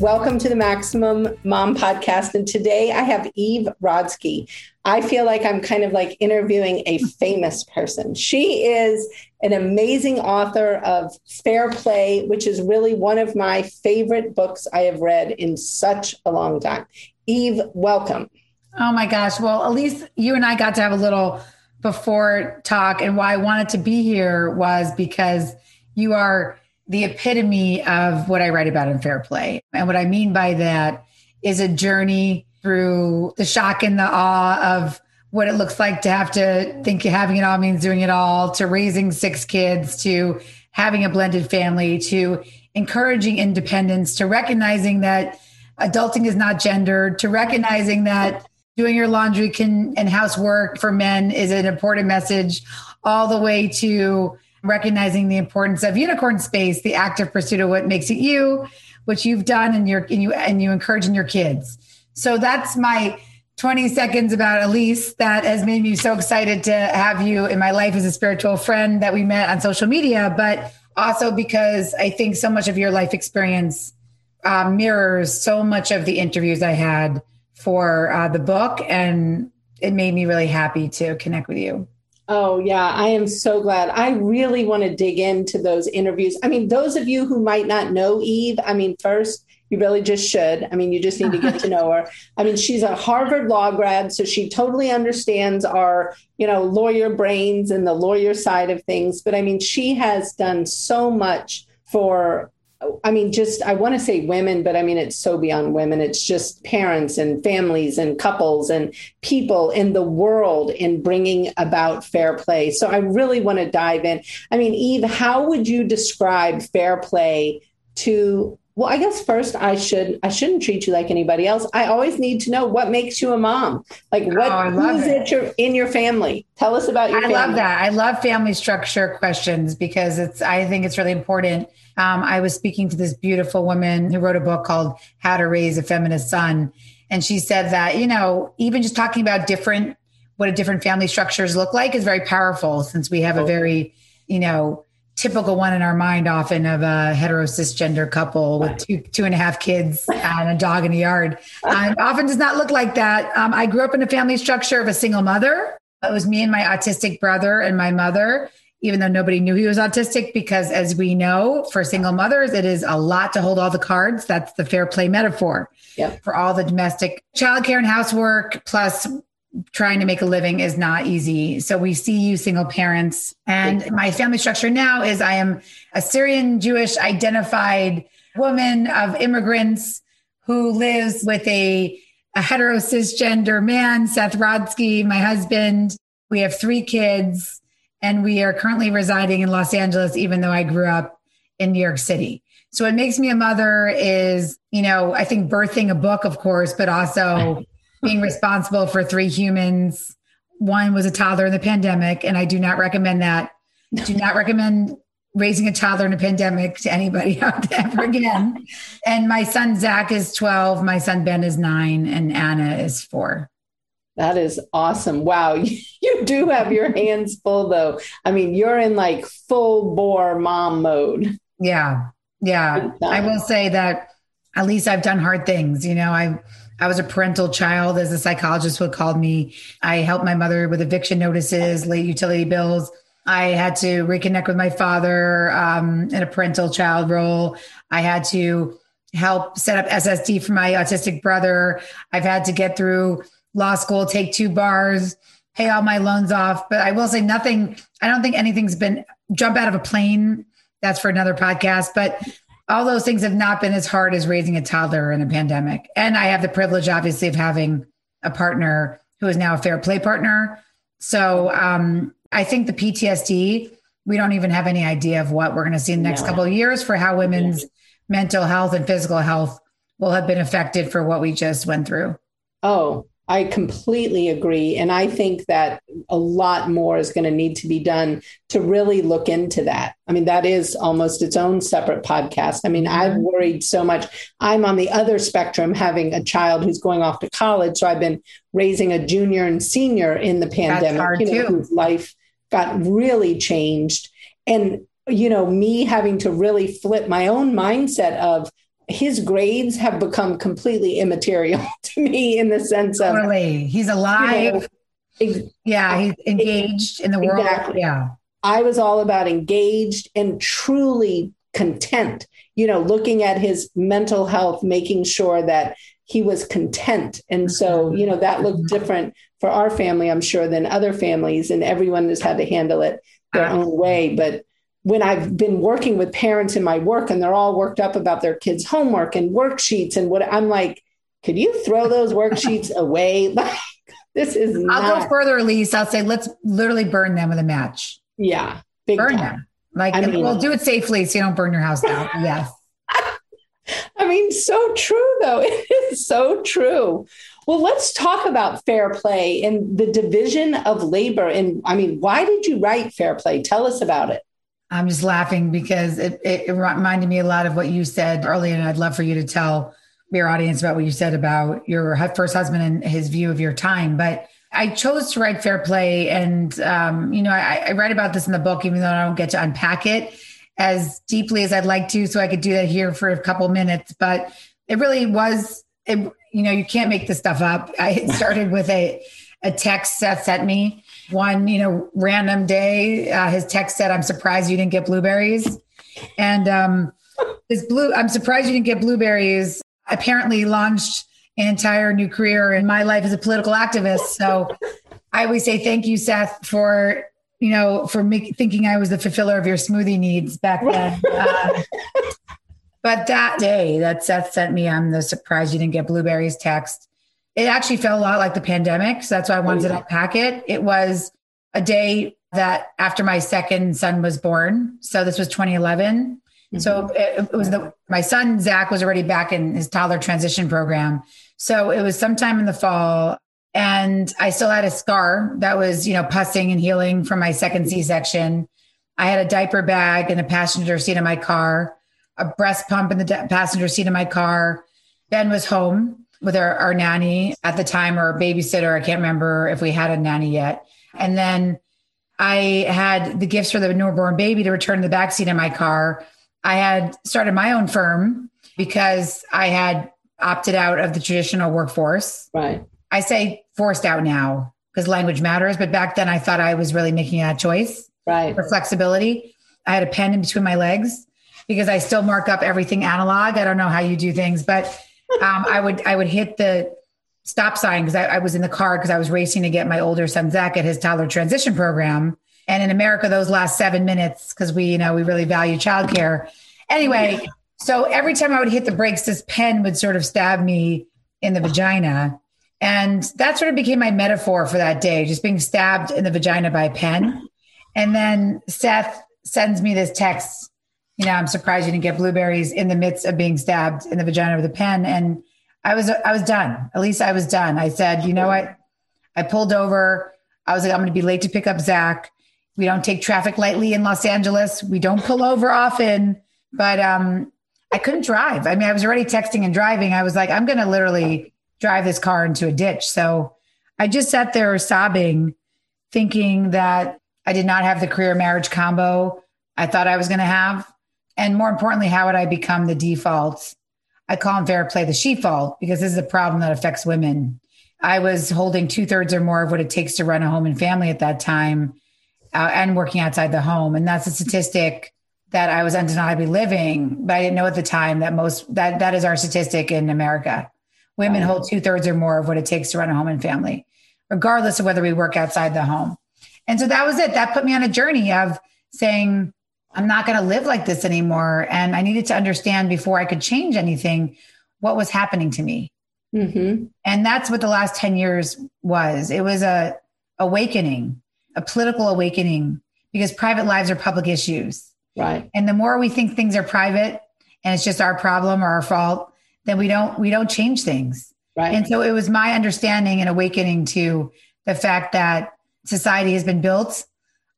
Welcome to the Maximum Mom Podcast. And today I have Eve Rodsky. I feel like I'm kind of like interviewing a famous person. She is an amazing author of Fair Play, which is really one of my favorite books I have read in such a long time. Eve, welcome. Oh my gosh. Well, Elise, you and I got to have a little before talk, and why I wanted to be here was because you are the epitome of what I write about in Fair Play. And what I mean by that is a journey through the shock and the awe of what it looks like to have to think having it all means doing it all, to raising 6 kids, to having a blended family, to encouraging independence, to recognizing that adulting is not gendered, to recognizing that doing your laundry and housework for men is an important message, all the way to recognizing the importance of unicorn space, the active pursuit of what makes it you, which you've done and you encourage in your kids. So that's my 20 seconds about Elise that has made me so excited to have you in my life as a spiritual friend that we met on social media, but also because I think so much of your life experience mirrors so much of the interviews I had for the book, and it made me really happy to connect with you. Oh, yeah. I am so glad. I really want to dig into those interviews. I mean, those of you who might not know Eve, I mean, first, you really just should. I mean, you just need to get to know her. I mean, she's a Harvard law grad, so she totally understands our, lawyer brains and the lawyer side of things. But I mean, she has done so much for, I want to say women, but I mean, it's so beyond women. It's just parents and families and couples and people in the world in bringing about fair play. So I really want to dive in. I mean, Eve, how would you describe fair play to, well, I guess first I shouldn't treat you like anybody else. I always need to know what makes you a mom. Like who's in your family? Tell us about your family. I love that. I love family structure questions because I think it's really important. I was speaking to this beautiful woman who wrote a book called How to Raise a Feminist Son. And she said that, even just talking about what a different family structures look like is very powerful, since we have a very, typical one in our mind often of a hetero cisgender couple with two and a half kids and a dog in the yard. It often does not look like that. I grew up in a family structure of a single mother. It was me and my autistic brother and my mother, even though nobody knew he was autistic, because as we know, for single mothers, it is a lot to hold all the cards. That's the fair play metaphor. Yep. For all the domestic childcare and housework, plus trying to make a living is not easy. So we see you single parents. And my family structure now is I am a Syrian Jewish identified woman of immigrants who lives with a hetero cisgender man, Seth Rodsky, my husband. We have 3 kids, and we are currently residing in Los Angeles, even though I grew up in New York City. So what makes me a mother is, I think birthing a book, of course, but also being responsible for 3 humans. One was a toddler in the pandemic, and I do not recommend that. Do not recommend raising a toddler in a pandemic to anybody out there ever again. And my son, Zach, is 12. My son, Ben, is 9, and Anna is 4. That is awesome. Wow. You do have your hands full, though. I mean, you're in like full bore mom mode. Yeah. Yeah. I will say that at least I've done hard things. I was a parental child, as a psychologist would call me. I helped my mother with eviction notices, late utility bills. I had to reconnect with my father in a parental child role. I had to help set up SSD for my autistic brother. I've had to get through law school, take 2 bars, pay all my loans off. But I will say I don't think anything's been jump out of a plane. That's for another podcast. But all those things have not been as hard as raising a toddler in a pandemic. And I have the privilege, obviously, of having a partner who is now a fair play partner. So I think the PTSD, we don't even have any idea of what we're going to see in the next couple of years for how women's mental health and physical health will have been affected for what we just went through. Oh, I completely agree. And I think that a lot more is going to need to be done to really look into that. I mean, that is almost its own separate podcast. I mean, I've worried so much. I'm on the other spectrum, having a child who's going off to college. So I've been raising a junior and senior in the pandemic. That's hard too. Whose life got really changed. And, you know, me having to really flip my own mindset of, his grades have become completely immaterial to me in the sense of totally. He's alive. You know, he's engaged in the world. Exactly. Yeah. I was all about engaged and truly content, you know, looking at his mental health, making sure that he was content. And so, you know, that looked different for our family, I'm sure, than other families, and everyone has had to handle it their own way. But when I've been working with parents in my work and they're all worked up about their kids' homework and worksheets and what, I'm like, could you throw those worksheets away? Like, this is not. I'll go further, Elise. I'll say, let's literally burn them with a match. Yeah. Big time. Burn them. Like, I mean, we'll do it safely so you don't burn your house down. Yes. I mean, so true though. It is so true. Well, let's talk about Fair Play and the division of labor. And I mean, why did you write Fair Play? Tell us about it. I'm just laughing because it reminded me a lot of what you said earlier. And I'd love for you to tell your audience about what you said about your first husband and his view of your time. But I chose to write Fair Play. And, you know, I write about this in the book, even though I don't get to unpack it as deeply as I'd like to. So I could do that here for a couple minutes. But it really was, you know, you can't make this stuff up. I started with a text Seth sent me. One, you know, random day, his text said, "I'm surprised you didn't get blueberries." And "I'm surprised you didn't get blueberries," apparently launched an entire new career in my life as a political activist. So I always say thank you, Seth, for, you know, for thinking I was the fulfiller of your smoothie needs back then. But that day that Seth sent me on the "surprised you didn't get blueberries" text, it actually felt a lot like the pandemic. So that's why I wanted to unpack it. It was a day that after my second son was born. So this was 2011. Mm-hmm. So it was my son, Zach, was already back in his toddler transition program. So it was sometime in the fall, and I still had a scar that was, you know, pussing and healing from my second C-section. I had a diaper bag in the passenger seat of my car, a breast pump in the passenger seat of my car. Ben was home with our nanny at the time, or a babysitter. I can't remember if we had a nanny yet. And then I had the gifts for the newborn baby to return to the backseat of my car. I had started my own firm because I had opted out of the traditional workforce. Right. I say forced out now because language matters. But back then I thought I was really making that choice for flexibility. I had a pen in between my legs because I still mark up everything analog. I don't know how you do things, but I would hit the stop sign because I was in the car because I was racing to get my older son, Zach, at his toddler transition program. And in America, those last 7 minutes, because we really value childcare. Anyway, so every time I would hit the brakes, this pen would sort of stab me in the vagina. And that sort of became my metaphor for that day, just being stabbed in the vagina by a pen. And then Seth sends me this text, "You know, I'm surprised you didn't get blueberries," in the midst of being stabbed in the vagina with a pen. And I was done. At least I was done. I said, you know what? I pulled over. I was like, I'm going to be late to pick up Zach. We don't take traffic lightly in Los Angeles. We don't pull over often, but I couldn't drive. I mean, I was already texting and driving. I was like, I'm going to literally drive this car into a ditch. So I just sat there sobbing, thinking that I did not have the career marriage combo I thought I was going to have. And more importantly, how would I become the default? I call him Fair Play the she-fault, because this is a problem that affects women. I was holding 2/3 or more of what it takes to run a home and family at that time, and working outside the home. And that's a statistic that I was undeniably living, but I didn't know at the time that that is our statistic in America. Women hold 2/3 or more of what it takes to run a home and family, regardless of whether we work outside the home. And so that was it. That put me on a journey of saying, I'm not going to live like this anymore. And I needed to understand before I could change anything what was happening to me. Mm-hmm. And that's what the last 10 years was. It was a awakening, a political awakening, because private lives are public issues. Right. And the more we think things are private and it's just our problem or our fault, then we don't change things. Right. And so it was my understanding and awakening to the fact that society has been built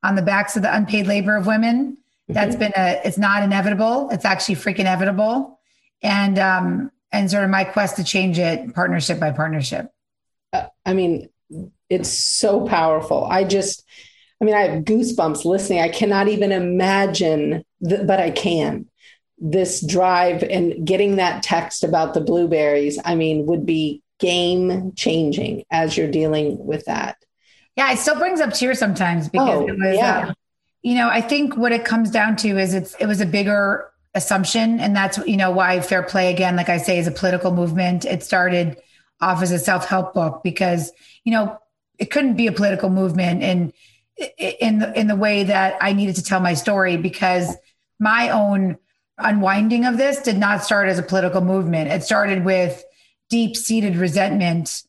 on the backs of the unpaid labor of women. That's been it's not inevitable. It's actually freaking inevitable. And sort of my quest to change it partnership by partnership. I mean, it's so powerful. I have goosebumps listening. I cannot even imagine, but I can. This drive and getting that text about the blueberries, would be game changing as you're dealing with that. Yeah. It still brings up tears sometimes because it was, I think what it comes down to is it was a bigger assumption. And that's, why Fair Play, again, like I say, is a political movement. It started off as a self-help book because, it couldn't be a political movement in the way that I needed to tell my story, because my own unwinding of this did not start as a political movement. It started with deep-seated resentment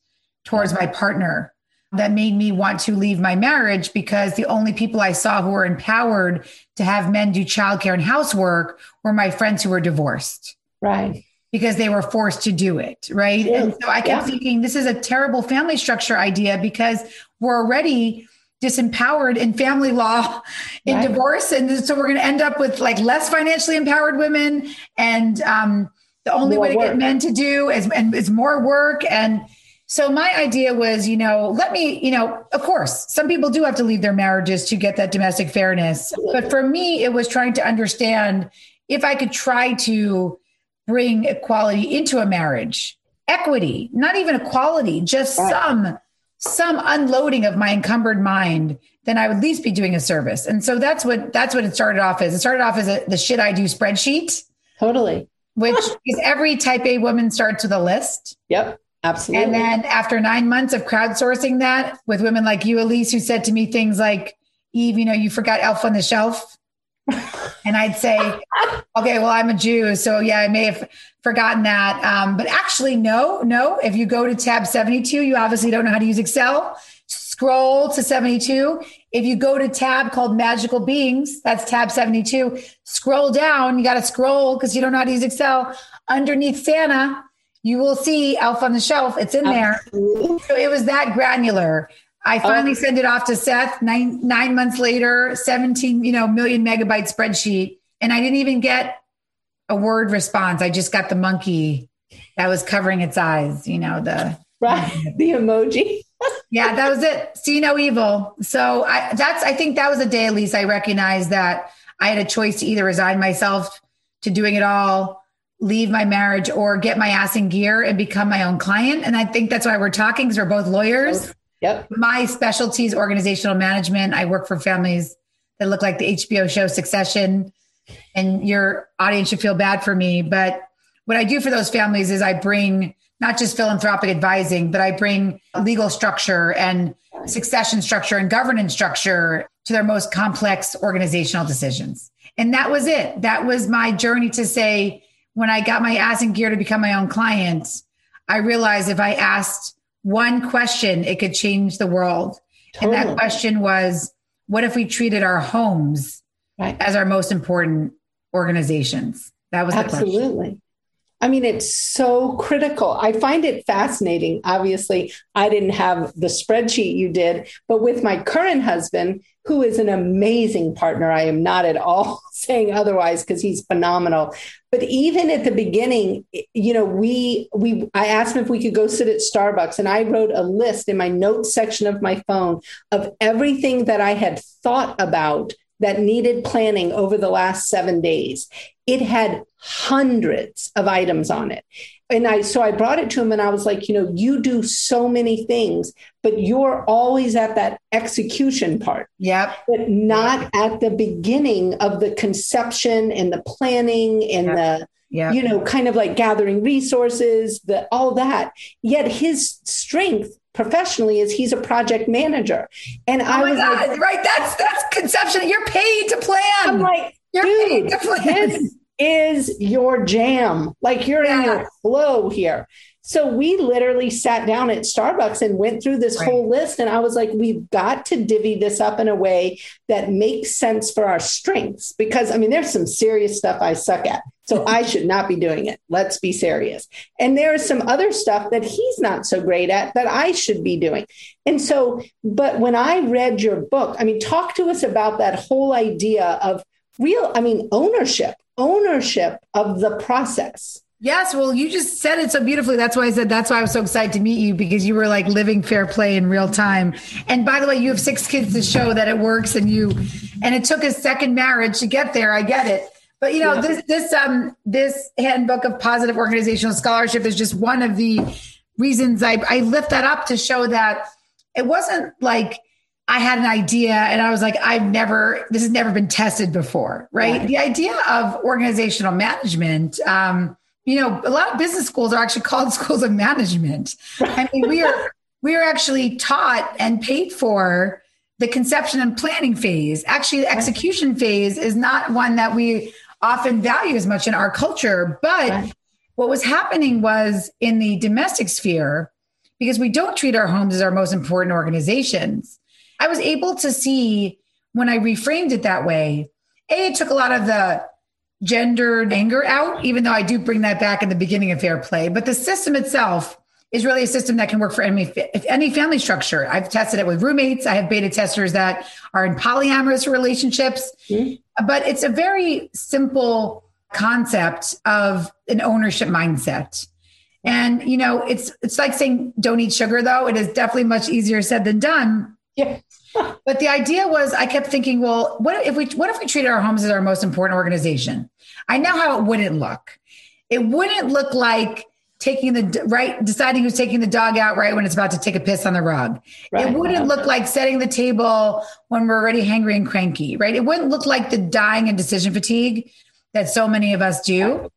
towards my partner that made me want to leave my marriage, because the only people I saw who were empowered to have men do childcare and housework were my friends who were divorced. Right. Because they were forced to do it. Right. Yeah. And so I kept thinking, this is a terrible family structure idea, because we're already disempowered in family law, in divorce. And so we're going to end up with less financially empowered women. And the only way to get men to do is more work. And so my idea was, of course, some people do have to leave their marriages to get that domestic fairness. But for me, it was trying to understand if I could try to bring equality into a marriage, equity, not even equality, just some unloading of my encumbered mind, then I would at least be doing a service. And so that's what it started off as. It started off as the shit I do spreadsheet. Totally. Which is every type A woman starts with a list. Yep. Absolutely. And then after 9 months of crowdsourcing that with women like you, Elise, who said to me things like, Eve, you forgot Elf on the Shelf. And I'd say, okay, well, I'm a Jew. So yeah, I may have forgotten that. But actually, no. If you go to tab 72, you obviously don't know how to use Excel. Scroll to 72. If you go to tab called Magical Beings, that's tab 72. Scroll down. You got to scroll because you don't know how to use Excel. Underneath Santa, you will see Elf on the Shelf. It's in there. Absolutely. So it was that granular. I finally sent it off to Seth 9 months later, 17, million megabyte spreadsheet. And I didn't even get a word response. I just got the monkey that was covering its eyes, the emoji. Yeah, that was it. See no evil. So I think that was a day, at least I recognized that I had a choice to either resign myself to doing it all, leave my marriage, or get my ass in gear and become my own client. And I think that's why we're talking, because we're both lawyers. Okay. Yep. My specialty is organizational management. I work for families that look like the HBO show Succession, and your audience should feel bad for me. But what I do for those families is I bring not just philanthropic advising, but I bring legal structure and succession structure and governance structure to their most complex organizational decisions. And that was it. That was my journey to say, when I got my ass in gear to become my own client, I realized if I asked one question, it could change the world. Totally. And that question was, what if we treated our homes as our most important organizations? That was the question. Absolutely. It's so critical. I find it fascinating. Obviously, I didn't have the spreadsheet you did, but with my current husband, who is an amazing partner, I am not at all saying otherwise, because he's phenomenal. But even at the beginning, I asked him if we could go sit at Starbucks, and I wrote a list in my notes section of my phone of everything that I had thought about that needed planning over the last 7 days. It had hundreds of items on it. And so I brought it to him, and I was like, you do so many things, but you're always at that execution part. Yep. But not at the beginning of the conception and the planning and kind of like gathering resources, all that. Yet his strength professionally is he's a project manager. And that's conception. You're paid to plan. I'm like, dude, this is your jam. Like you're in your flow here. So we literally sat down at Starbucks and went through this whole list. And I was like, we've got to divvy this up in a way that makes sense for our strengths. Because there's some serious stuff I suck at. So I should not be doing it. Let's be serious. And there is some other stuff that he's not so great at that I should be doing. And so, but when I read your book, I mean, talk to us about that whole idea of real, I mean, ownership of the process. Yes. Well, you just said it so beautifully. That's why I said, that's why I was so excited to meet you, because you were like living fair play in real time. And by the way, you have 6 kids to show that it works, and it took a second marriage to get there. I get it. But, you know, this handbook of positive organizational scholarship is just one of the reasons I lift that up, to show that it wasn't like I had an idea and I was like, this has never been tested before. Right. The idea of organizational management, you know, a lot of business schools are actually called schools of management. I mean, we are actually taught and paid for the conception and planning phase. Actually, the execution phase is not one that we often value as much in our culture. But what was happening was in the domestic sphere, because we don't treat our homes as our most important organizations, I was able to see, when I reframed it that way, it took a lot of the gendered anger out, even though I do bring that back in the beginning of Fair Play. But the system itself is really a system that can work for any family structure. I've tested it with roommates. I have beta testers that are in polyamorous relationships. Mm-hmm. But it's a very simple concept of an ownership mindset. And, you know, it's like saying don't eat sugar, though. It is definitely much easier said than done. Yeah. But the idea was, I kept thinking, well, what if we treated our homes as our most important organization? I know how it wouldn't look. It wouldn't look like deciding who's taking the dog out right when it's about to take a piss on the rug. Right. It wouldn't look like setting the table when we're already hangry and cranky, right? It wouldn't look like the dying and decision fatigue that so many of us do.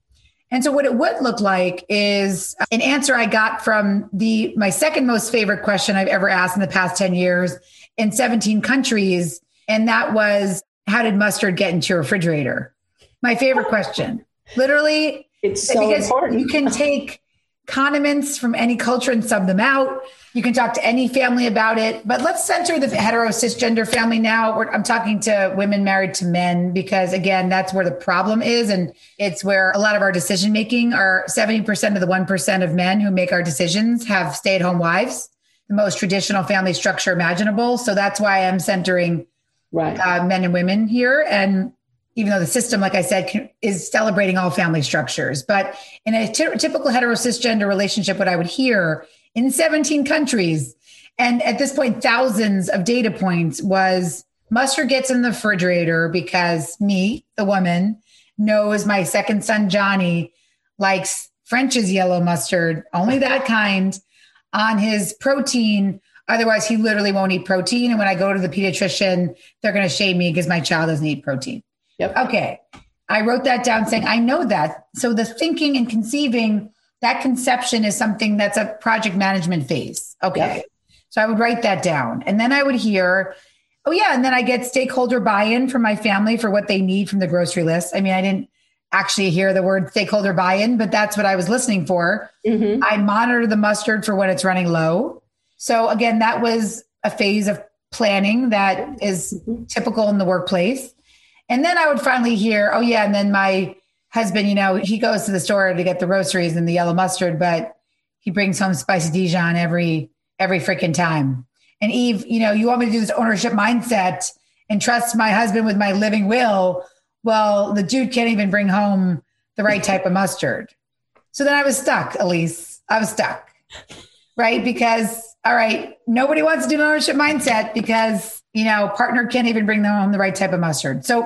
And so what it would look like is an answer I got from my second most favorite question I've ever asked in the past 10 years in 17 countries. And that was, how did mustard get into your refrigerator? My favorite question. Literally, it's so important. You can take condiments from any culture and sub them out. You can talk to any family about it. But let's center the hetero cisgender family now. I'm talking to women married to men, because again, that's where the problem is. And it's where a lot of our decision making are 70% of the 1% of men who make our decisions have stay-at-home wives, the most traditional family structure imaginable. So that's why I'm centering men and women here. And even though the system, like I said, is celebrating all family structures. But in a typical hetero cisgender relationship, what I would hear in 17 countries, and at this point, thousands of data points, was mustard gets in the refrigerator because me, the woman, knows my second son, Johnny, likes French's yellow mustard, only that kind, on his protein. Otherwise, he literally won't eat protein. And when I go to the pediatrician, they're going to shame me because my child doesn't eat protein. Yep. Okay. I wrote that down saying, I know that. So the thinking and conceiving, that conception is something that's a project management phase. Okay. Yep. So I would write that down. And then I would hear, oh yeah. And then I get stakeholder buy-in from my family for what they need from the grocery list. I mean, I didn't actually hear the word stakeholder buy-in, but that's what I was listening for. Mm-hmm. I monitor the mustard for when it's running low. So again, that was a phase of planning that is typical in the workplace. And then I would finally hear, oh yeah. And then my husband, you know, he goes to the store to get the groceries and the yellow mustard, but he brings home spicy Dijon every freaking time. And Eve, you know, you want me to do this ownership mindset and trust my husband with my living will. Well, the dude can't even bring home the right type of mustard. So then I was stuck, Elise. I was stuck, right? Because, all right, nobody wants to do an ownership mindset because, you know, partner can't even bring them home the right type of mustard. So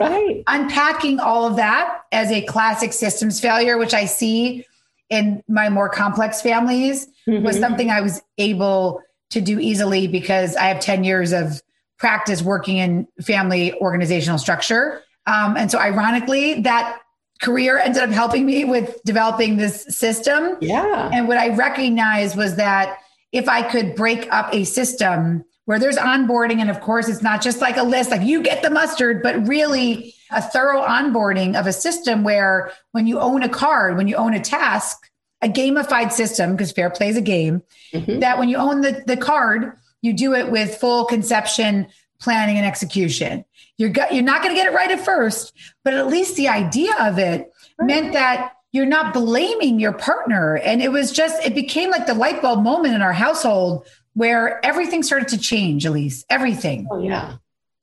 unpacking all of that as a classic systems failure, which I see in my more complex families, mm-hmm. was something I was able to do easily because I have 10 years of practice working in family organizational structure. And so ironically, that career ended up helping me with developing this system. Yeah. And what I recognized was that if I could break up a system where there's onboarding. And of course, it's not just like a list, like you get the mustard, but really a thorough onboarding of a system where when you own a card, when you own a task, a gamified system, because fair play is a game, mm-hmm. that when you own the card, you do it with full conception, planning and execution. You're not going to get it right at first, but at least the idea of it meant that you're not blaming your partner. And it was just, it became like the light bulb moment in our household where everything started to change, Elise, everything. Oh, yeah.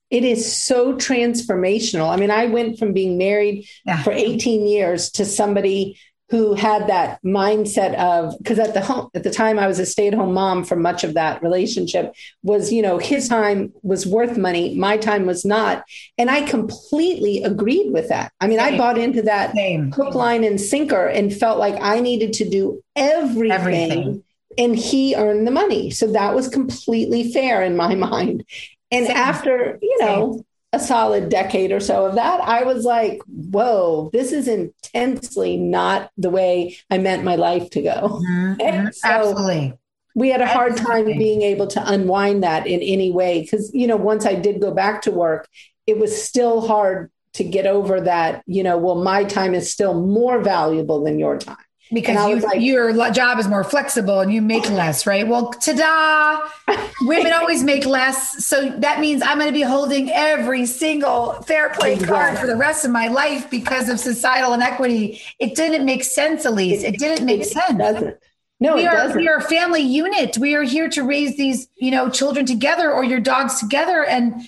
It is so transformational. I mean, I went from being married for 18 years to somebody who had that mindset of, because at the time I was a stay-at-home mom for much of that relationship, was, you know, his time was worth money. My time was not. And I completely agreed with that. I mean, I bought into that hook, line, and sinker and felt like I needed to do everything. And he earned the money. So that was completely fair in my mind. And after, you know, a solid decade or so of that, I was like, whoa, this is intensely not the way I meant my life to go. Mm-hmm. So absolutely. We had a hard time being able to unwind that in any way. Because, you know, once I did go back to work, it was still hard to get over that, you know, well, my time is still more valuable than your time. Because your job is more flexible and you make less, right? Well, ta-da! Women always make less. So that means I'm going to be holding every single Fair Play card for the rest of my life because of societal inequity. It didn't make sense, Elise. It didn't make sense. It doesn't. No, it doesn't. We are a family unit. We are here to raise these, you know, children together or your dogs together. And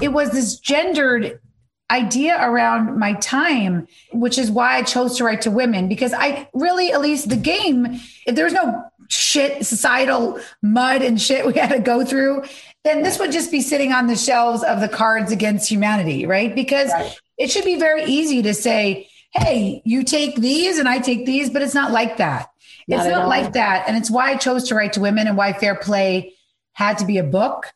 it was this gendered idea around my time, which is why I chose to write to women, because I really, Elise, the game, if there's no shit, societal mud and shit we had to go through, then this would just be sitting on the shelves of the Cards Against Humanity, right? Because it should be very easy to say, hey, you take these and I take these, but it's not like that. It's not like that. And it's why I chose to write to women and why Fair Play had to be a book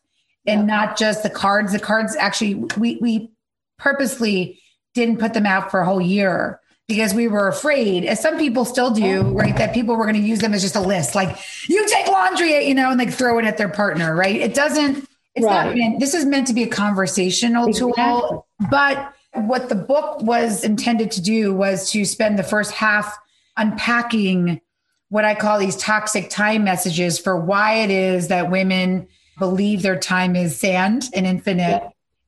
and not just the cards. The cards actually, we purposely didn't put them out for a whole year because we were afraid, as some people still do, right? That people were going to use them as just a list, like you take laundry, you know, and like throw it at their partner, right? It doesn't, it's not meant, this is meant to be a conversational tool, but what the book was intended to do was to spend the first half unpacking what I call these toxic time messages for why it is that women believe their time is sand and infinite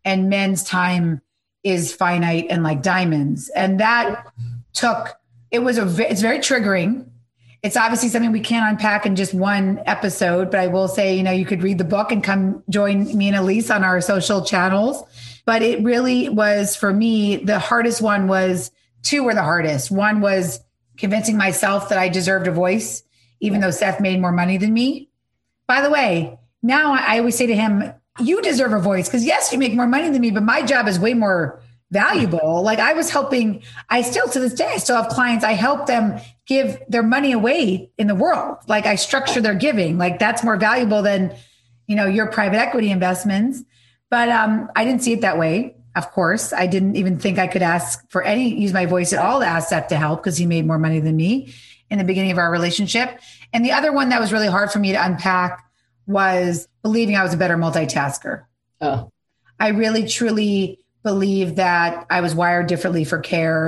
and men's time is finite and like diamonds. And that took, it's very triggering. It's obviously something we can't unpack in just one episode, but I will say, you know, you could read the book and come join me and Elise on our social channels. But it really was, for me, the hardest one was, two were the hardest. One was convincing myself that I deserved a voice, even though Seth made more money than me. By the way, now I always say to him, you deserve a voice because yes, you make more money than me, but my job is way more valuable. Like I was helping, I still, to this day, I still have clients. I help them give their money away in the world. Like I structure their giving, like that's more valuable than, you know, your private equity investments. But I didn't see it that way. Of course, I didn't even think I could use my voice at all to ask Seth to help because he made more money than me in the beginning of our relationship. And the other one that was really hard for me to unpack was believing I was a better multitasker. Oh, I really, truly believed that I was wired differently for care.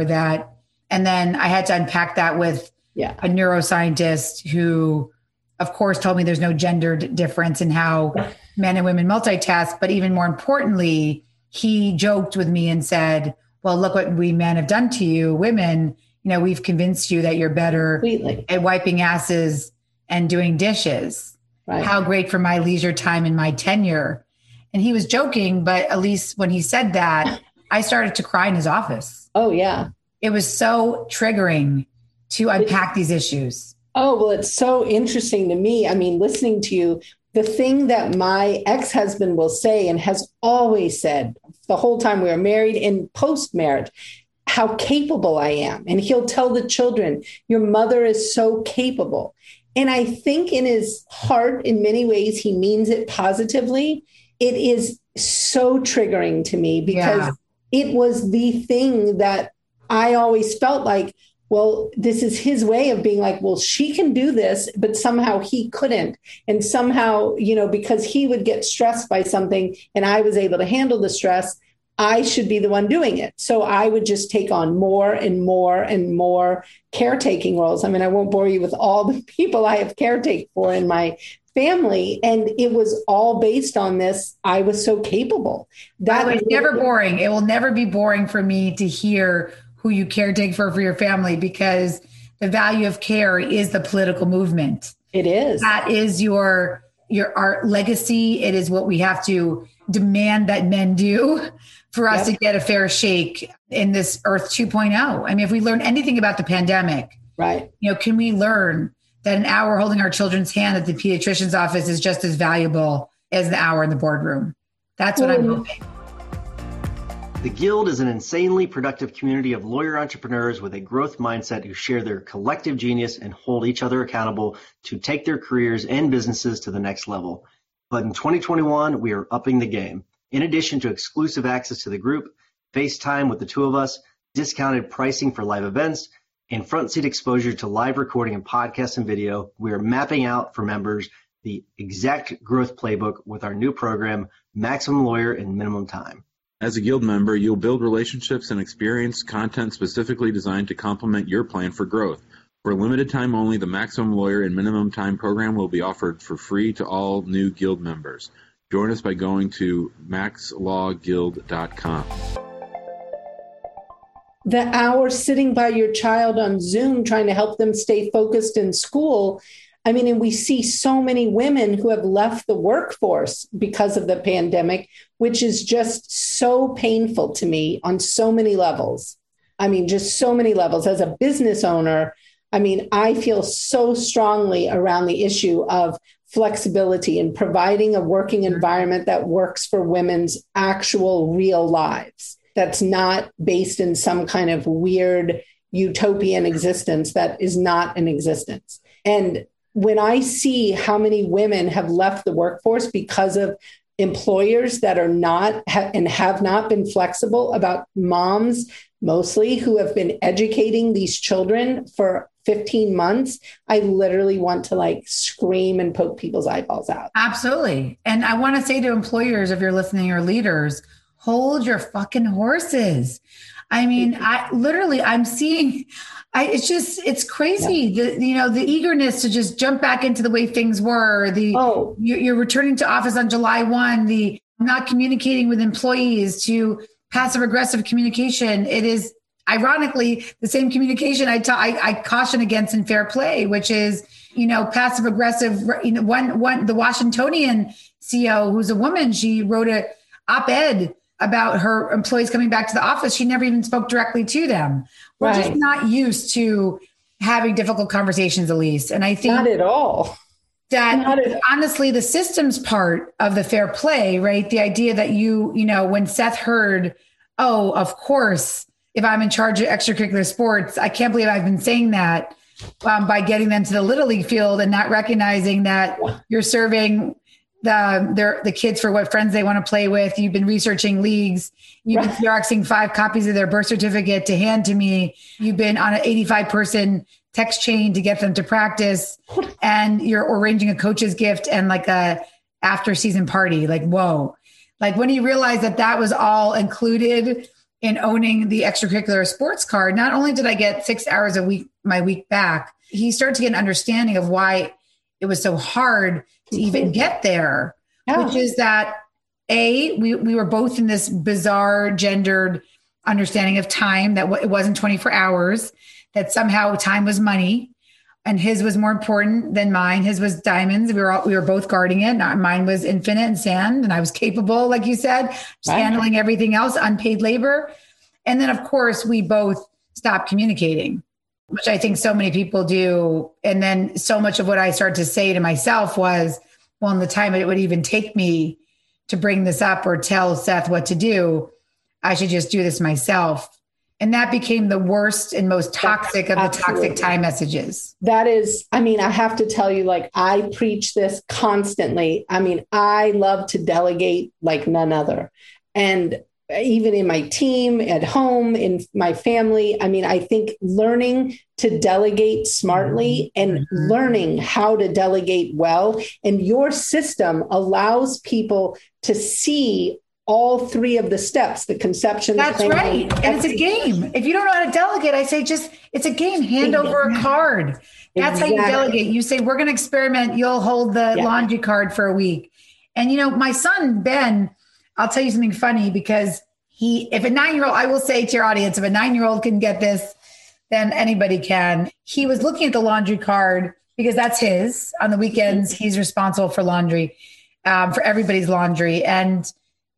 And then I had to unpack that with a neuroscientist who, of course, told me there's no gendered difference in how men and women multitask. But even more importantly, he joked with me and said, well, look what we men have done to you, women. You know, we've convinced you that you're better at wiping asses and doing dishes. Right. How great for my leisure time and my tenure. And he was joking, but at least when he said that, I started to cry in his office. Oh, yeah. It was so triggering to unpack these issues. Oh, well, it's so interesting to me. I mean, listening to you, the thing that my ex-husband will say and has always said the whole time we were married and post-marriage, how capable I am. And he'll tell the children, your mother is so capable. And I think in his heart, in many ways, he means it positively. It is so triggering to me because it was the thing that I always felt like, well, this is his way of being like, well, she can do this, but somehow he couldn't. And somehow, you know, because he would get stressed by something and I was able to handle the stress, I should be the one doing it. So I would just take on more and more and more caretaking roles. I mean, I won't bore you with all the people I have caretake for in my family. And it was all based on this. I was so capable. That was never boring. It will never be boring for me to hear who you caretake for your family, because the value of care is the political movement. It is. That is your art legacy. It is what we have to demand that men do for us to get a fair shake in this Earth 2.0. I mean, if we learn anything about the pandemic, right? You know, can we learn that an hour holding our children's hand at the pediatrician's office is just as valuable as the hour in the boardroom? That's what I'm hoping. The Guild is an insanely productive community of lawyer entrepreneurs with a growth mindset who share their collective genius and hold each other accountable to take their careers and businesses to the next level. But in 2021, we are upping the game. In addition to exclusive access to the group, FaceTime with the two of us, discounted pricing for live events, and front seat exposure to live recording and podcasts and video, we are mapping out for members the exact growth playbook with our new program, Maximum Lawyer in Minimum Time. As a Guild member, you'll build relationships and experience content specifically designed to complement your plan for growth. For a limited time only, the Maximum Lawyer and Minimum Time program will be offered for free to all new Guild members. Join us by going to maxlawguild.com. The hour sitting by your child on Zoom trying to help them stay focused in school. I mean, and we see so many women who have left the workforce because of the pandemic, which is just so painful to me on so many levels. I mean, just so many levels. As a business owner, I mean, I feel so strongly around the issue of flexibility and providing a working environment that works for women's actual real lives. That's not based in some kind of weird utopian existence that is not an existence. And when I see how many women have left the workforce because of employers that are not and have not been flexible about moms, mostly, who have been educating these children for 15 months, I literally want to like scream and poke people's eyeballs out. Absolutely. And I want to say to employers, if you're listening, or leaders, hold your fucking horses. I mean, it's crazy. Yeah. The eagerness to just jump back into the way things were, you're returning to office on July 1, the not communicating with employees to passive aggressive communication. It is ironically the same communication I caution against in Fair Play, which is, passive aggressive. The Washingtonian CEO, who's a woman, she wrote an op-ed about her employees coming back to the office. She never even spoke directly to them. We're just not used to having difficult conversations, Elise. And I think not at all. Honestly, the systems part of the Fair Play, right? The idea that when Seth heard, oh, of course, if I'm in charge of extracurricular sports, I can't believe I've been saying that by getting them to the Little League field and not recognizing that you're serving the kids for what friends they want to play with. You've been researching leagues. You've been Xeroxing 5 copies of their birth certificate to hand to me. You've been on an 85-person text chain to get them to practice, and you're arranging a coach's gift and like a after season party. Like, whoa. Like when you realize that was all included in owning the extracurricular sports card, not only did I get 6 hours my week back, he started to get an understanding of why it was so hard to even get there, which is that we were both in this bizarre gendered understanding of time, that it wasn't 24 hours, that somehow time was money and his was more important than mine. His was diamonds. We were both guarding it. Mine was infinite and sand, and I was capable, like you said, just handling everything else, unpaid labor. And then of course we both stopped communicating, which I think so many people do. And then so much of what I started to say to myself was, well, in the time it would even take me to bring this up or tell Seth what to do, I should just do this myself. And that became the worst and most toxic of the toxic time messages. That is, I mean, I have to tell you, like, I preach this constantly. I mean, I love to delegate like none other. And even in my team, at home, in my family. I mean, I think learning to delegate smartly and learning how to delegate well, and your system allows people to see all three of the steps, the conception. That's right. And it's a game. If you don't know how to delegate, I say it's a game. Hand over a card. That's exactly how you delegate. You say, we're going to experiment. You'll hold the laundry card for a week. And, you know, my son, Ben, I'll tell you something funny, because if a 9-year-old, I will say to your audience, if a 9-year-old can get this, then anybody can. He was looking at the laundry card because that's his. On the weekends, he's responsible for laundry, for everybody's laundry. And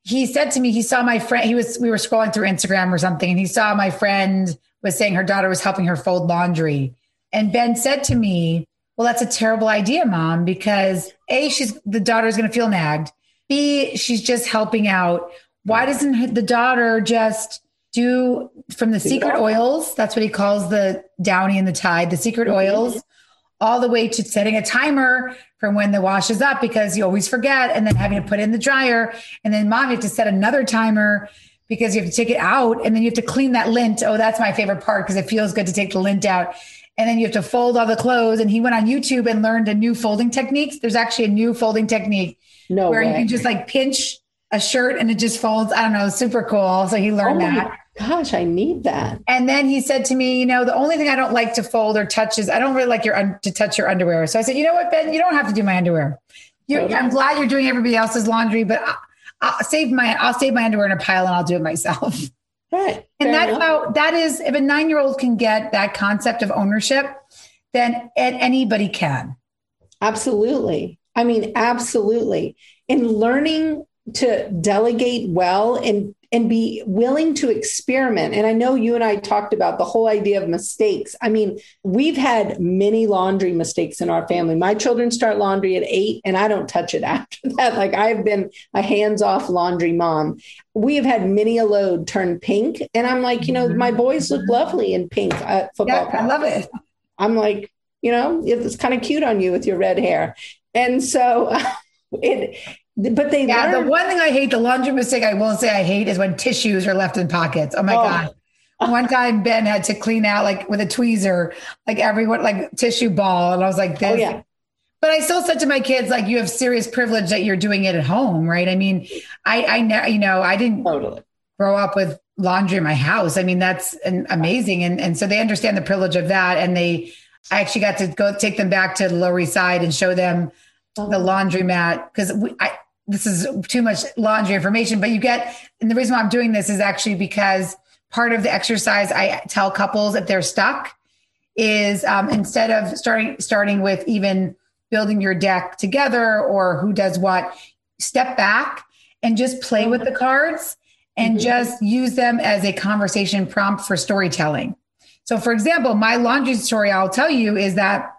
he said to me, he saw my friend, we were scrolling through Instagram or something, and he saw my friend was saying her daughter was helping her fold laundry. And Ben said to me, well, that's a terrible idea, Mom, because A, the daughter's going to feel nagged. B, she's just helping out. Why doesn't the daughter just do from the secret oils? That's what he calls the Downy and the Tide, the secret oils, all the way to setting a timer from when the wash is up, because you always forget, and then having to put it in the dryer. And then, Mom, you have to set another timer because you have to take it out, and then you have to clean that lint. Oh, that's my favorite part, because it feels good to take the lint out. And then you have to fold all the clothes. And he went on YouTube and learned a new folding technique. There's actually a new folding technique where you can just like pinch a shirt and it just folds. I don't know. Super cool. So he learned that. Gosh, I need that. And then he said to me, you know, the only thing I don't like to fold or touch is I don't really like to touch your underwear. So I said, you know what, Ben, you don't have to do my underwear. I'm glad you're doing everybody else's laundry, but I'll save my underwear in a pile and I'll do it myself. Right. And that is, if a 9-year-old can get that concept of ownership, then anybody can. Absolutely. I mean, absolutely. In learning to delegate well and be willing to experiment. And I know you and I talked about the whole idea of mistakes. I mean, we've had many laundry mistakes in our family. My children start laundry at 8 and I don't touch it after that. Like, I've been a hands-off laundry mom. We have had many a load turn pink. And I'm like, you know, my boys look lovely in pink at football practice. I love it. I'm like, you know, it's kind of cute on you with your red hair. And so but they learn. The one thing I hate, the laundry mistake I will say I hate, is when tissues are left in pockets. Oh my God. One time Ben had to clean out, like with a tweezer, like everyone, like tissue ball. And I was like, this. Oh, yeah. But I still said to my kids, like, you have serious privilege that you're doing it at home. Right. I mean, I didn't grow up with laundry in my house. I mean, that's amazing. And so they understand the privilege of that. And I actually got to go take them back to the Lower East Side and show them the laundromat, because this is too much laundry information, but and the reason why I'm doing this is actually because part of the exercise I tell couples if they're stuck is instead of starting with even building your deck together or who does what, step back and just play with the cards and just use them as a conversation prompt for storytelling. So for example, my laundry story I'll tell you is that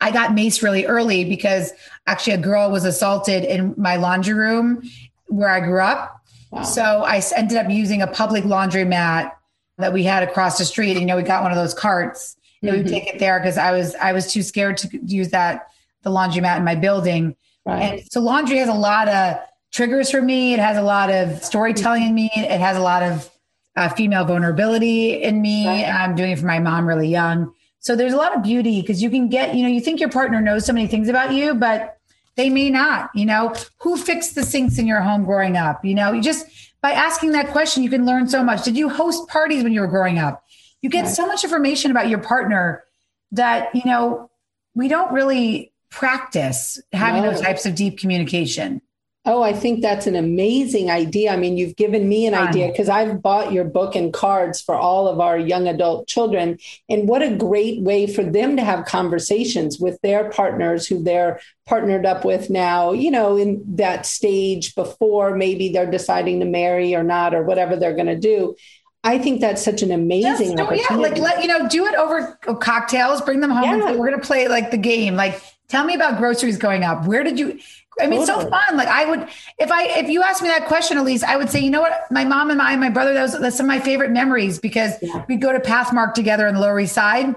I got maced really early because actually a girl was assaulted in my laundry room where I grew up. Wow. So I ended up using a public laundromat that we had across the street. You know, we got one of those carts and we would take it there because I was too scared to use the laundromat in my building. Right. And so laundry has a lot of triggers for me. It has a lot of storytelling in me. It has a lot of female vulnerability in me. Right. I'm doing it for my mom really young. So there's a lot of beauty because you can get, you know, you think your partner knows so many things about you, but they may not. You know, who fixed the sinks in your home growing up? You know, you just by asking that question, you can learn so much. Did you host parties when you were growing up? You get so much information about your partner that, you know, we don't really practice having those types of deep communication. Oh, I think that's an amazing idea. I mean, you've given me an idea because I've bought your book and cards for all of our young adult children. And what a great way for them to have conversations with their partners who they're partnered up with now, you know, in that stage before maybe they're deciding to marry or not or whatever they're going to do. I think that's such an amazing opportunity. Yeah, like let, you know, do it over cocktails, bring them home and say, we're going to play like the game. Like, tell me about groceries going up. Where did you... I mean, it's so fun. Like I would, if you asked me that question, Elise, I would say, you know what, my mom and my brother, that's some of my favorite memories because we'd go to Pathmark together in the Lower East Side.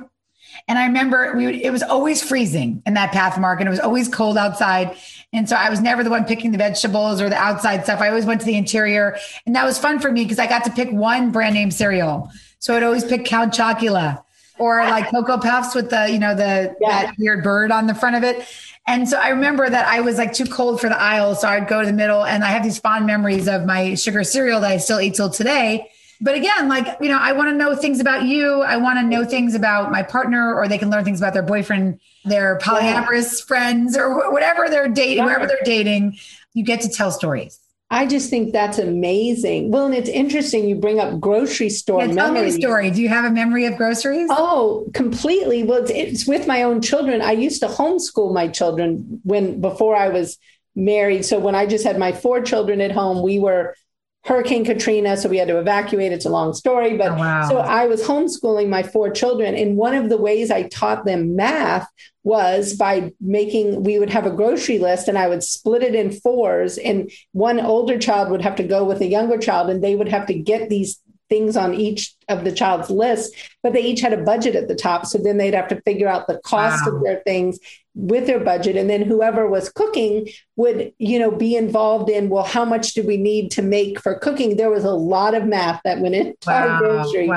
And I remember it was always freezing in that Pathmark and it was always cold outside. And so I was never the one picking the vegetables or the outside stuff. I always went to the interior and that was fun for me because I got to pick one brand name cereal. So I'd always pick Count Chocula or like Cocoa Puffs with the, you know, that weird bird on the front of it. And so I remember that I was like too cold for the aisle. So I'd go to the middle and I have these fond memories of my sugar cereal that I still eat till today. But again, like, you know, I want to know things about you. I want to know things about my partner, or they can learn things about their boyfriend, their polyamorous friends, or whatever they're dating, whoever they're dating. You get to tell stories. I just think that's amazing. Well, and it's interesting you bring up grocery store memories. Tell me a story. Do you have a memory of groceries? Oh, completely. Well, it's with my own children. I used to homeschool my children before I was married. So when I just had my 4 children at home, we were Hurricane Katrina, so we had to evacuate. It's a long story, but so I was homeschooling my 4 children. And one of the ways I taught them math was by we would have a grocery list, and I would split it in 4s, and one older child would have to go with a younger child, and they would have to get these things on each of the child's list, but they each had a budget at the top. So then they'd have to figure out the cost of their things with their budget. And then whoever was cooking would, you know, be involved in, well, how much do we need to make for cooking? There was a lot of math that went into our grocery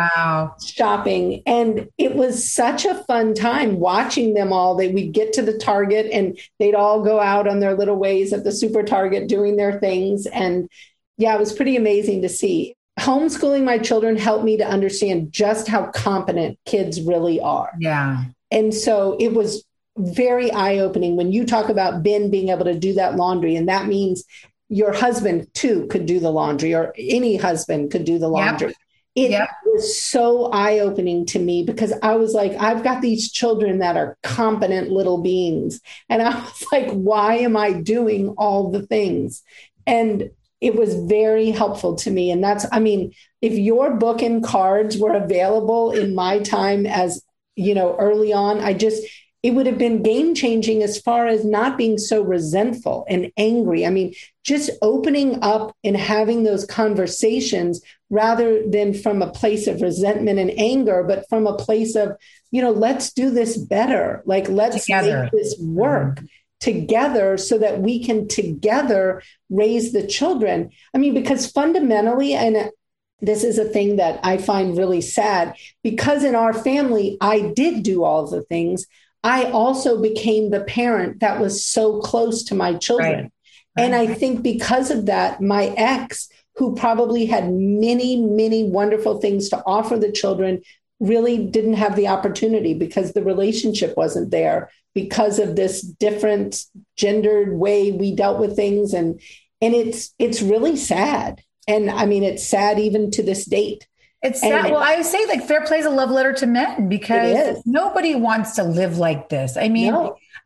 shopping. And it was such a fun time watching them all. We'd get to the Target and they'd all go out on their little ways at the Super Target doing their things. And yeah, it was pretty amazing to see. Homeschooling my children helped me to understand just how competent kids really are. Yeah. And so it was very eye-opening when you talk about Ben being able to do that laundry, and that means your husband too could do the laundry, or any husband could do the laundry. Yep. It was so eye-opening to me because I was like, I've got these children that are competent little beings. And I was like, why am I doing all the things? And it was very helpful to me. And that's, I mean, if your book and cards were available in my time as, you know, early on, it would have been game changing as far as not being so resentful and angry. I mean, just opening up and having those conversations rather than from a place of resentment and anger, but from a place of, you know, let's do this better. Like, let's make this work. Mm-hmm. Together so that we can together raise the children. I mean, because fundamentally, and this is a thing that I find really sad, because in our family, I did do all the things. I also became the parent that was so close to my children. Right. And I think because of that, my ex, who probably had many, many wonderful things to offer the children, really didn't have the opportunity because the relationship wasn't there because of this different gendered way we dealt with things. And it's really sad. And I mean, it's sad even to this date. It's sad. Well, I would say like Fair Play is a love letter to men because nobody wants to live like this. I mean,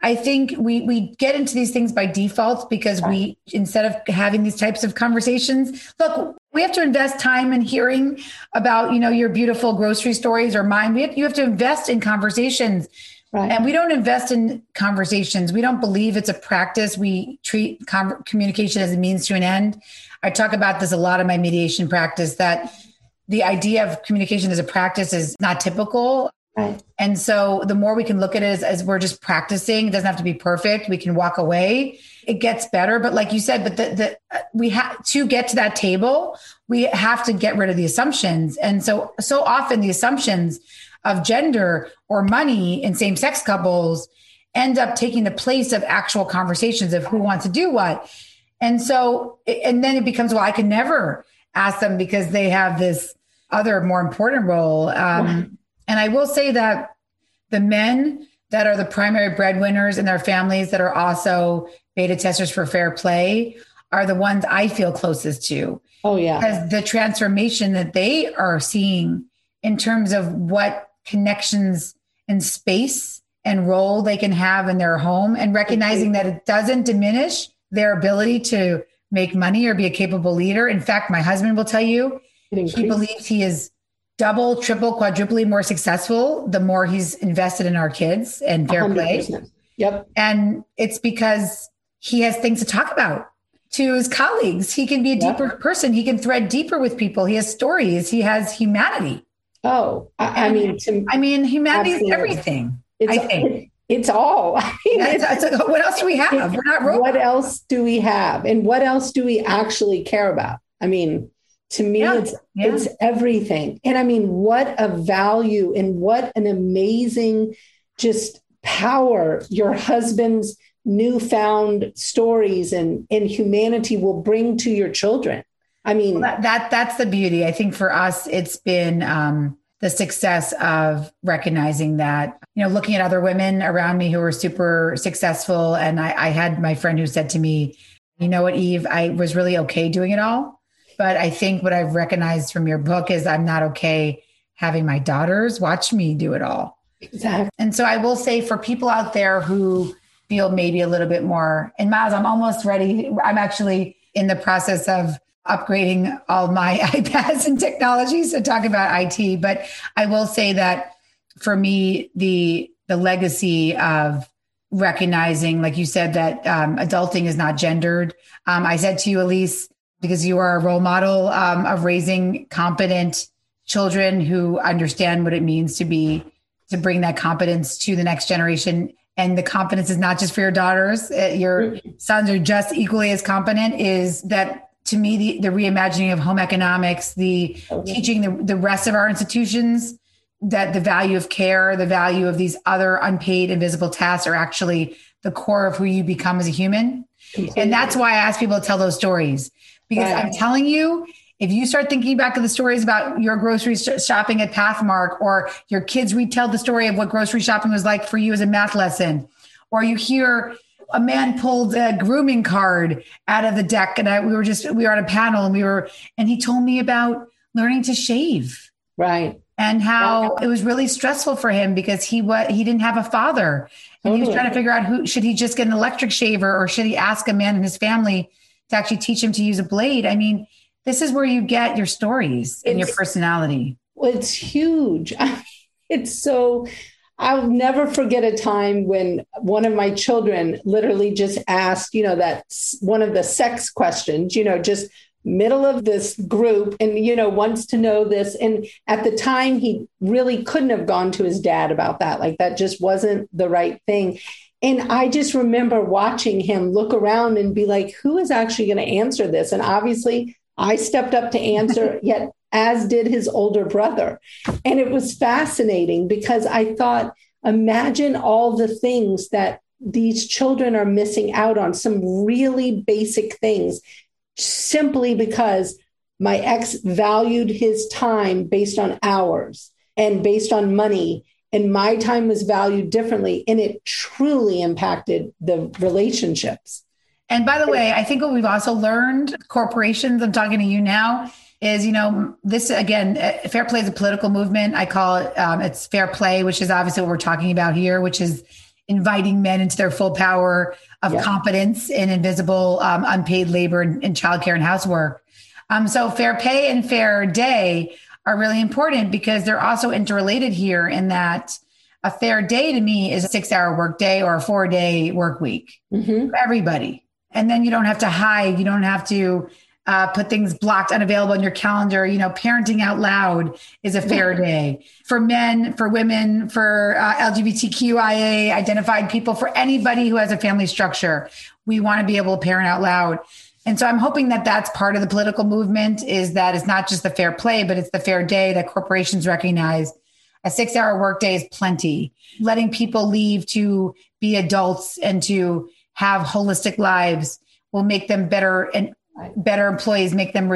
I think we get into these things by default because we, instead of having these types of conversations, look, we have to invest time in hearing about, you know, your beautiful grocery stories or mine. You have to invest in conversations. Right. And we don't invest in conversations. We don't believe it's a practice. We treat communication as a means to an end. I talk about this a lot in my mediation practice, that the idea of communication as a practice is not typical. Right. And so the more we can look at it as we're just practicing, it doesn't have to be perfect. We can walk away. It gets better. But like you said, but we have to get to that table. We have to get rid of the assumptions. And so often the assumptions of gender or money in same-sex couples end up taking the place of actual conversations of who wants to do what. And so, and then it becomes, well, I can never ask them because they have this other more important role. And I will say that the men that are the primary breadwinners in their families that are also beta testers for Fair Play are the ones I feel closest to. Oh, yeah. Because the transformation that they are seeing in terms of what connections and space and role they can have in their home, and recognizing that it doesn't diminish their ability to make money or be a capable leader. In fact, my husband will tell you, he believes he is double, triple, quadruply more successful the more he's invested in our kids and Fair Play. Yep. And it's because he has things to talk about to his colleagues. He can be a deeper person. He can thread deeper with people. He has stories. He has humanity. Humanity is everything. It's all. I mean, what else do we have? We're not robots. What else do we have? And what else do we actually care about? I mean, to me, it's everything. And I mean, what a value and what an amazing just power your husband's newfound stories and humanity will bring to your children. I mean, well, that's the beauty. I think for us, it's been the success of recognizing that, you know, looking at other women around me who were super successful. And I had my friend who said to me, you know what, Eve, I was really okay doing it all. But I think what I've recognized from your book is I'm not okay having my daughters watch me do it all. Exactly. And so I will say for people out there who feel maybe a little bit more, and Miles, I'm almost ready. I'm actually in the process of upgrading all my iPads and technologies to talk about IT. But I will say that for me, the legacy of recognizing, like you said, that adulting is not gendered. I said to you, Elise, because you are a role model of raising competent children who understand what it means to bring that competence to the next generation. And the competence is not just for your daughters. Your sons are just equally as competent. Is that, to me, the reimagining of home economics, the teaching the rest of our institutions that the value of care, the value of these other unpaid invisible tasks are actually the core of who you become as a human. Completely. And that's why I ask people to tell those stories, because I'm telling you, if you start thinking back to the stories about your grocery shopping at Pathmark, or your kids retell the story of what grocery shopping was like for you as a math lesson, or you hear a man pulled a grooming card out of the deck, and we were on a panel, and he told me about learning to shave, right, and how it was really stressful for him because he didn't have a father, and he was trying to figure out should he just get an electric shaver, or should he ask a man in his family to actually teach him to use a blade? I mean, this is where you get your stories and your personality. Well, it's huge. I'll never forget a time when one of my children literally just asked, you know, that's one of the sex questions, you know, just middle of this group, and, you know, wants to know this. And at the time, he really couldn't have gone to his dad about that. Like, that just wasn't the right thing. And I just remember watching him look around and be like, who is actually going to answer this? And obviously I stepped up to answer, yet as did his older brother. And it was fascinating because I thought, imagine all the things that these children are missing out on, some really basic things, simply because my ex valued his time based on hours and based on money. And my time was valued differently. And it truly impacted the relationships. And by the way, I think what we've also learned, corporations, I'm talking to you now, is, you know, this, again, Fair Play is a political movement. I call it, it's Fair Play, which is obviously what we're talking about here, which is inviting men into their full power of competence in invisible, unpaid labor and childcare and housework. So Fair Pay and Fair Day are really important because they're also interrelated here, in that a fair day to me is a 6-hour work day or a 4-day work week for everybody. And then you don't have to hide. You don't have to put things blocked, unavailable in your calendar. You know, parenting out loud is a fair day for men, for women, for LGBTQIA identified people, for anybody who has a family structure. We want to be able to parent out loud. And so I'm hoping that that's part of the political movement, is that it's not just the fair play, but it's the fair day that corporations recognize. A 6-hour workday is plenty. Letting people leave to be adults and to have holistic lives will make them better, and better employees make them,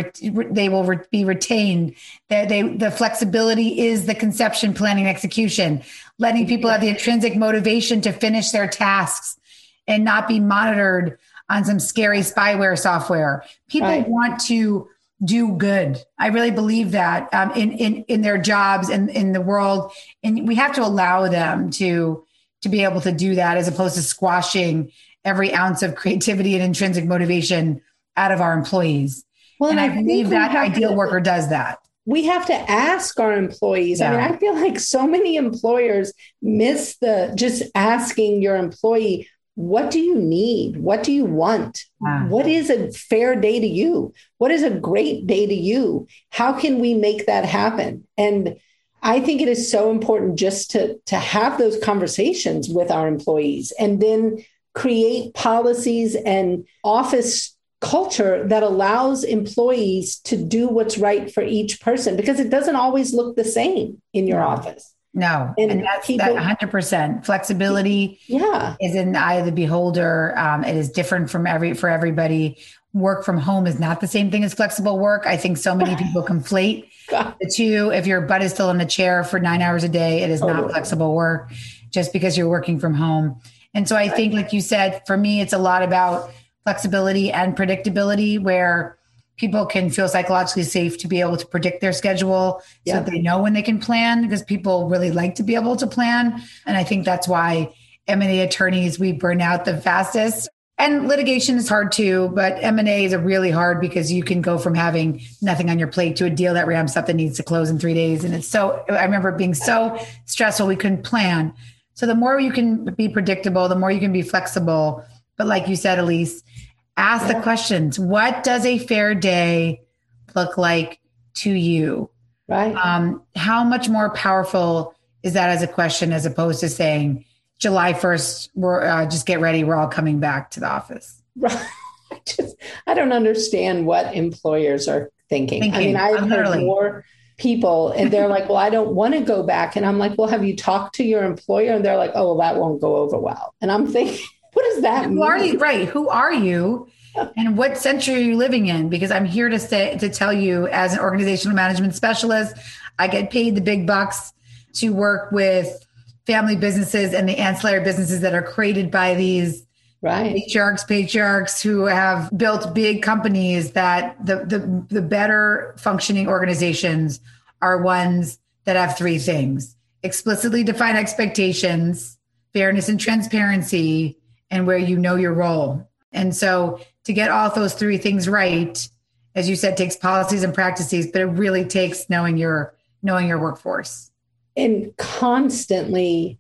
they will be retained. The flexibility is the conception, planning, execution, letting people have the intrinsic motivation to finish their tasks and not be monitored on some scary spyware software. People want to do good. I really believe that in their jobs and in the world. And we have to allow them to be able to do that, as opposed to squashing every ounce of creativity and intrinsic motivation out of our employees. Well, and I believe that Ideal Worker does that. We have to ask our employees. Yeah. I mean, I feel like so many employers miss just asking your employee, what do you need? What do you want? Wow. What is a fair day to you? What is a great day to you? How can we make that happen? And I think it is so important just to have those conversations with our employees, and then create policies and office culture that allows employees to do what's right for each person, because it doesn't always look the same in your office. No. And that's people, that 100%. Flexibility is in the eye of the beholder. It is different for everybody. Work from home is not the same thing as flexible work. I think so many people conflate the two. If your butt is still in the chair for 9 hours a day, it is not flexible work just because you're working from home. And so I think, like you said, for me, it's a lot about flexibility and predictability, where people can feel psychologically safe to be able to predict their schedule so that they know when they can plan, because people really like to be able to plan. And I think that's why M&A attorneys, we burn out the fastest. And litigation is hard too, but M&A is really hard because you can go from having nothing on your plate to a deal that ramps up that needs to close in 3 days. And it's so, I remember it being so stressful, we couldn't plan. So the more you can be predictable, the more you can be flexible. But like you said, Elise, ask the questions. What does a fair day look like to you? Right. How much more powerful is that as a question, as opposed to saying July 1st, we're just get ready. We're all coming back to the office. Right. I don't understand what employers are thinking. I mean, I've heard more people and they're like, well, I don't want to go back. And I'm like, well, have you talked to your employer? And they're like, oh, well, that won't go over well. And I'm thinking, what does that mean? Are you, right. Who are you and what century are you living in? Because I'm here to say, to tell you, as an organizational management specialist, I get paid the big bucks to work with family businesses and the ancillary businesses that are created by these patriarchs who have built big companies, that the better functioning organizations are ones that have three things: explicitly defined expectations, fairness and transparency, and where you know your role. And so to get all those three things right, as you said, takes policies and practices, but it really takes knowing your workforce. And constantly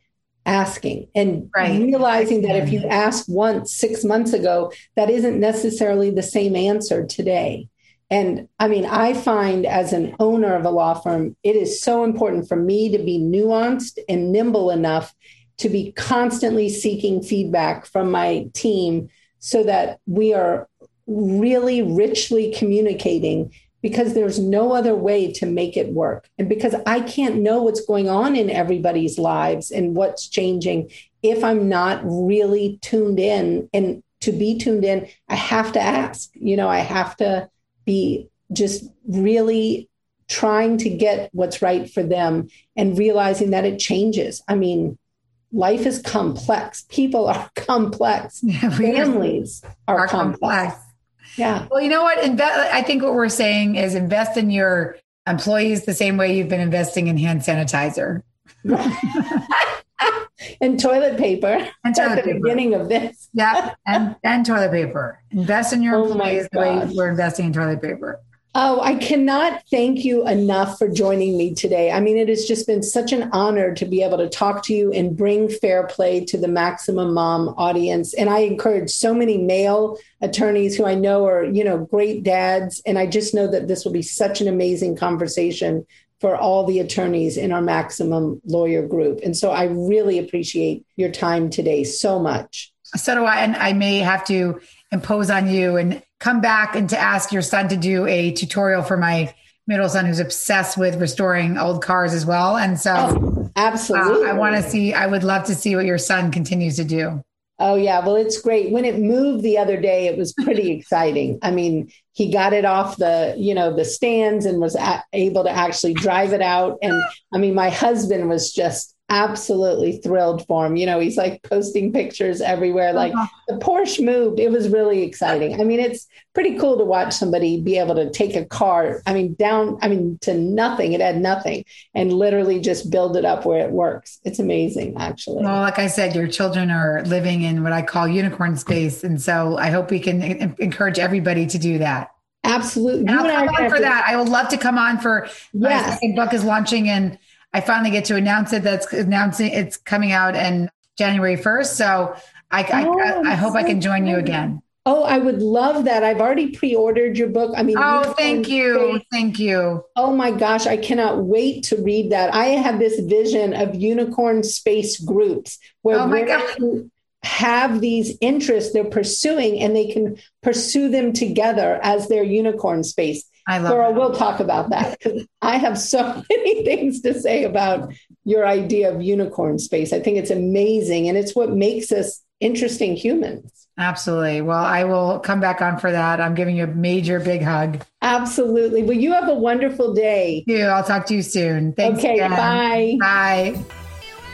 asking and realizing that if you asked once 6 months ago, that isn't necessarily the same answer today. And I mean, I find as an owner of a law firm, it is so important for me to be nuanced and nimble enough to be constantly seeking feedback from my team so that we are really richly communicating, because there's no other way to make it work. And because I can't know what's going on in everybody's lives and what's changing if I'm not really tuned in. And to be tuned in, I have to ask, I have to be just really trying to get what's right for them and realizing that it changes. I mean, life is complex. People are complex. Families are complex. Yeah. Well, you know what? I think what we're saying is invest in your employees the same way you've been investing in hand sanitizer. And toilet paper. At the beginning of this. Yeah. And toilet paper. Invest in your employees the way we're investing in toilet paper. Oh, I cannot thank you enough for joining me today. I mean, it has just been such an honor to be able to talk to you and bring Fair Play to the Maximum Mom audience. And I encourage so many male attorneys who I know are, great dads. And I just know that this will be such an amazing conversation for all the attorneys in our Maximum Lawyer group. And so I really appreciate your time today so much. So do I. And I may have to impose on you and come back and to ask your son to do a tutorial for my middle son, who's obsessed with restoring old cars as well. And so absolutely, I would love to see what your son continues to do. Oh yeah. Well, it's great. When it moved the other day, it was pretty exciting. I mean, he got it off the stands and was able to actually drive it out. And I mean, my husband was just absolutely thrilled for him. He's like posting pictures everywhere, like the Porsche moved. It was really exciting. I mean, it's pretty cool to watch somebody be able to take a car, to nothing. It had nothing and literally just build it up where it works. It's amazing, actually. Well, like I said, your children are living in what I call unicorn space. And so I hope we can encourage everybody to do that. Absolutely. And I'll come on for that. I would love to come on for my second book is launching, and I finally get to announce it. It's coming out in January 1st. So I hope I can join you again. Oh, I would love that. I've already pre-ordered your book. I mean, thank you. Thank you. Oh my gosh. I cannot wait to read that. I have this vision of unicorn space groups where we have these interests they're pursuing and they can pursue them together as their unicorn space. I love Laura, we'll talk about that because I have so many things to say about your idea of unicorn space. I think it's amazing. And it's what makes us interesting humans. Absolutely. Well, I will come back on for that. I'm giving you a major big hug. Absolutely. Well, you have a wonderful day. Thank you. I'll talk to you soon. Thanks. Okay. Again. Bye. Bye.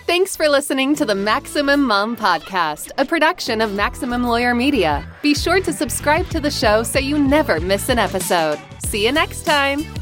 Thanks for listening to the Maximum Mom Podcast, a production of Maximum Lawyer Media. Be sure to subscribe to the show so you never miss an episode. See you next time.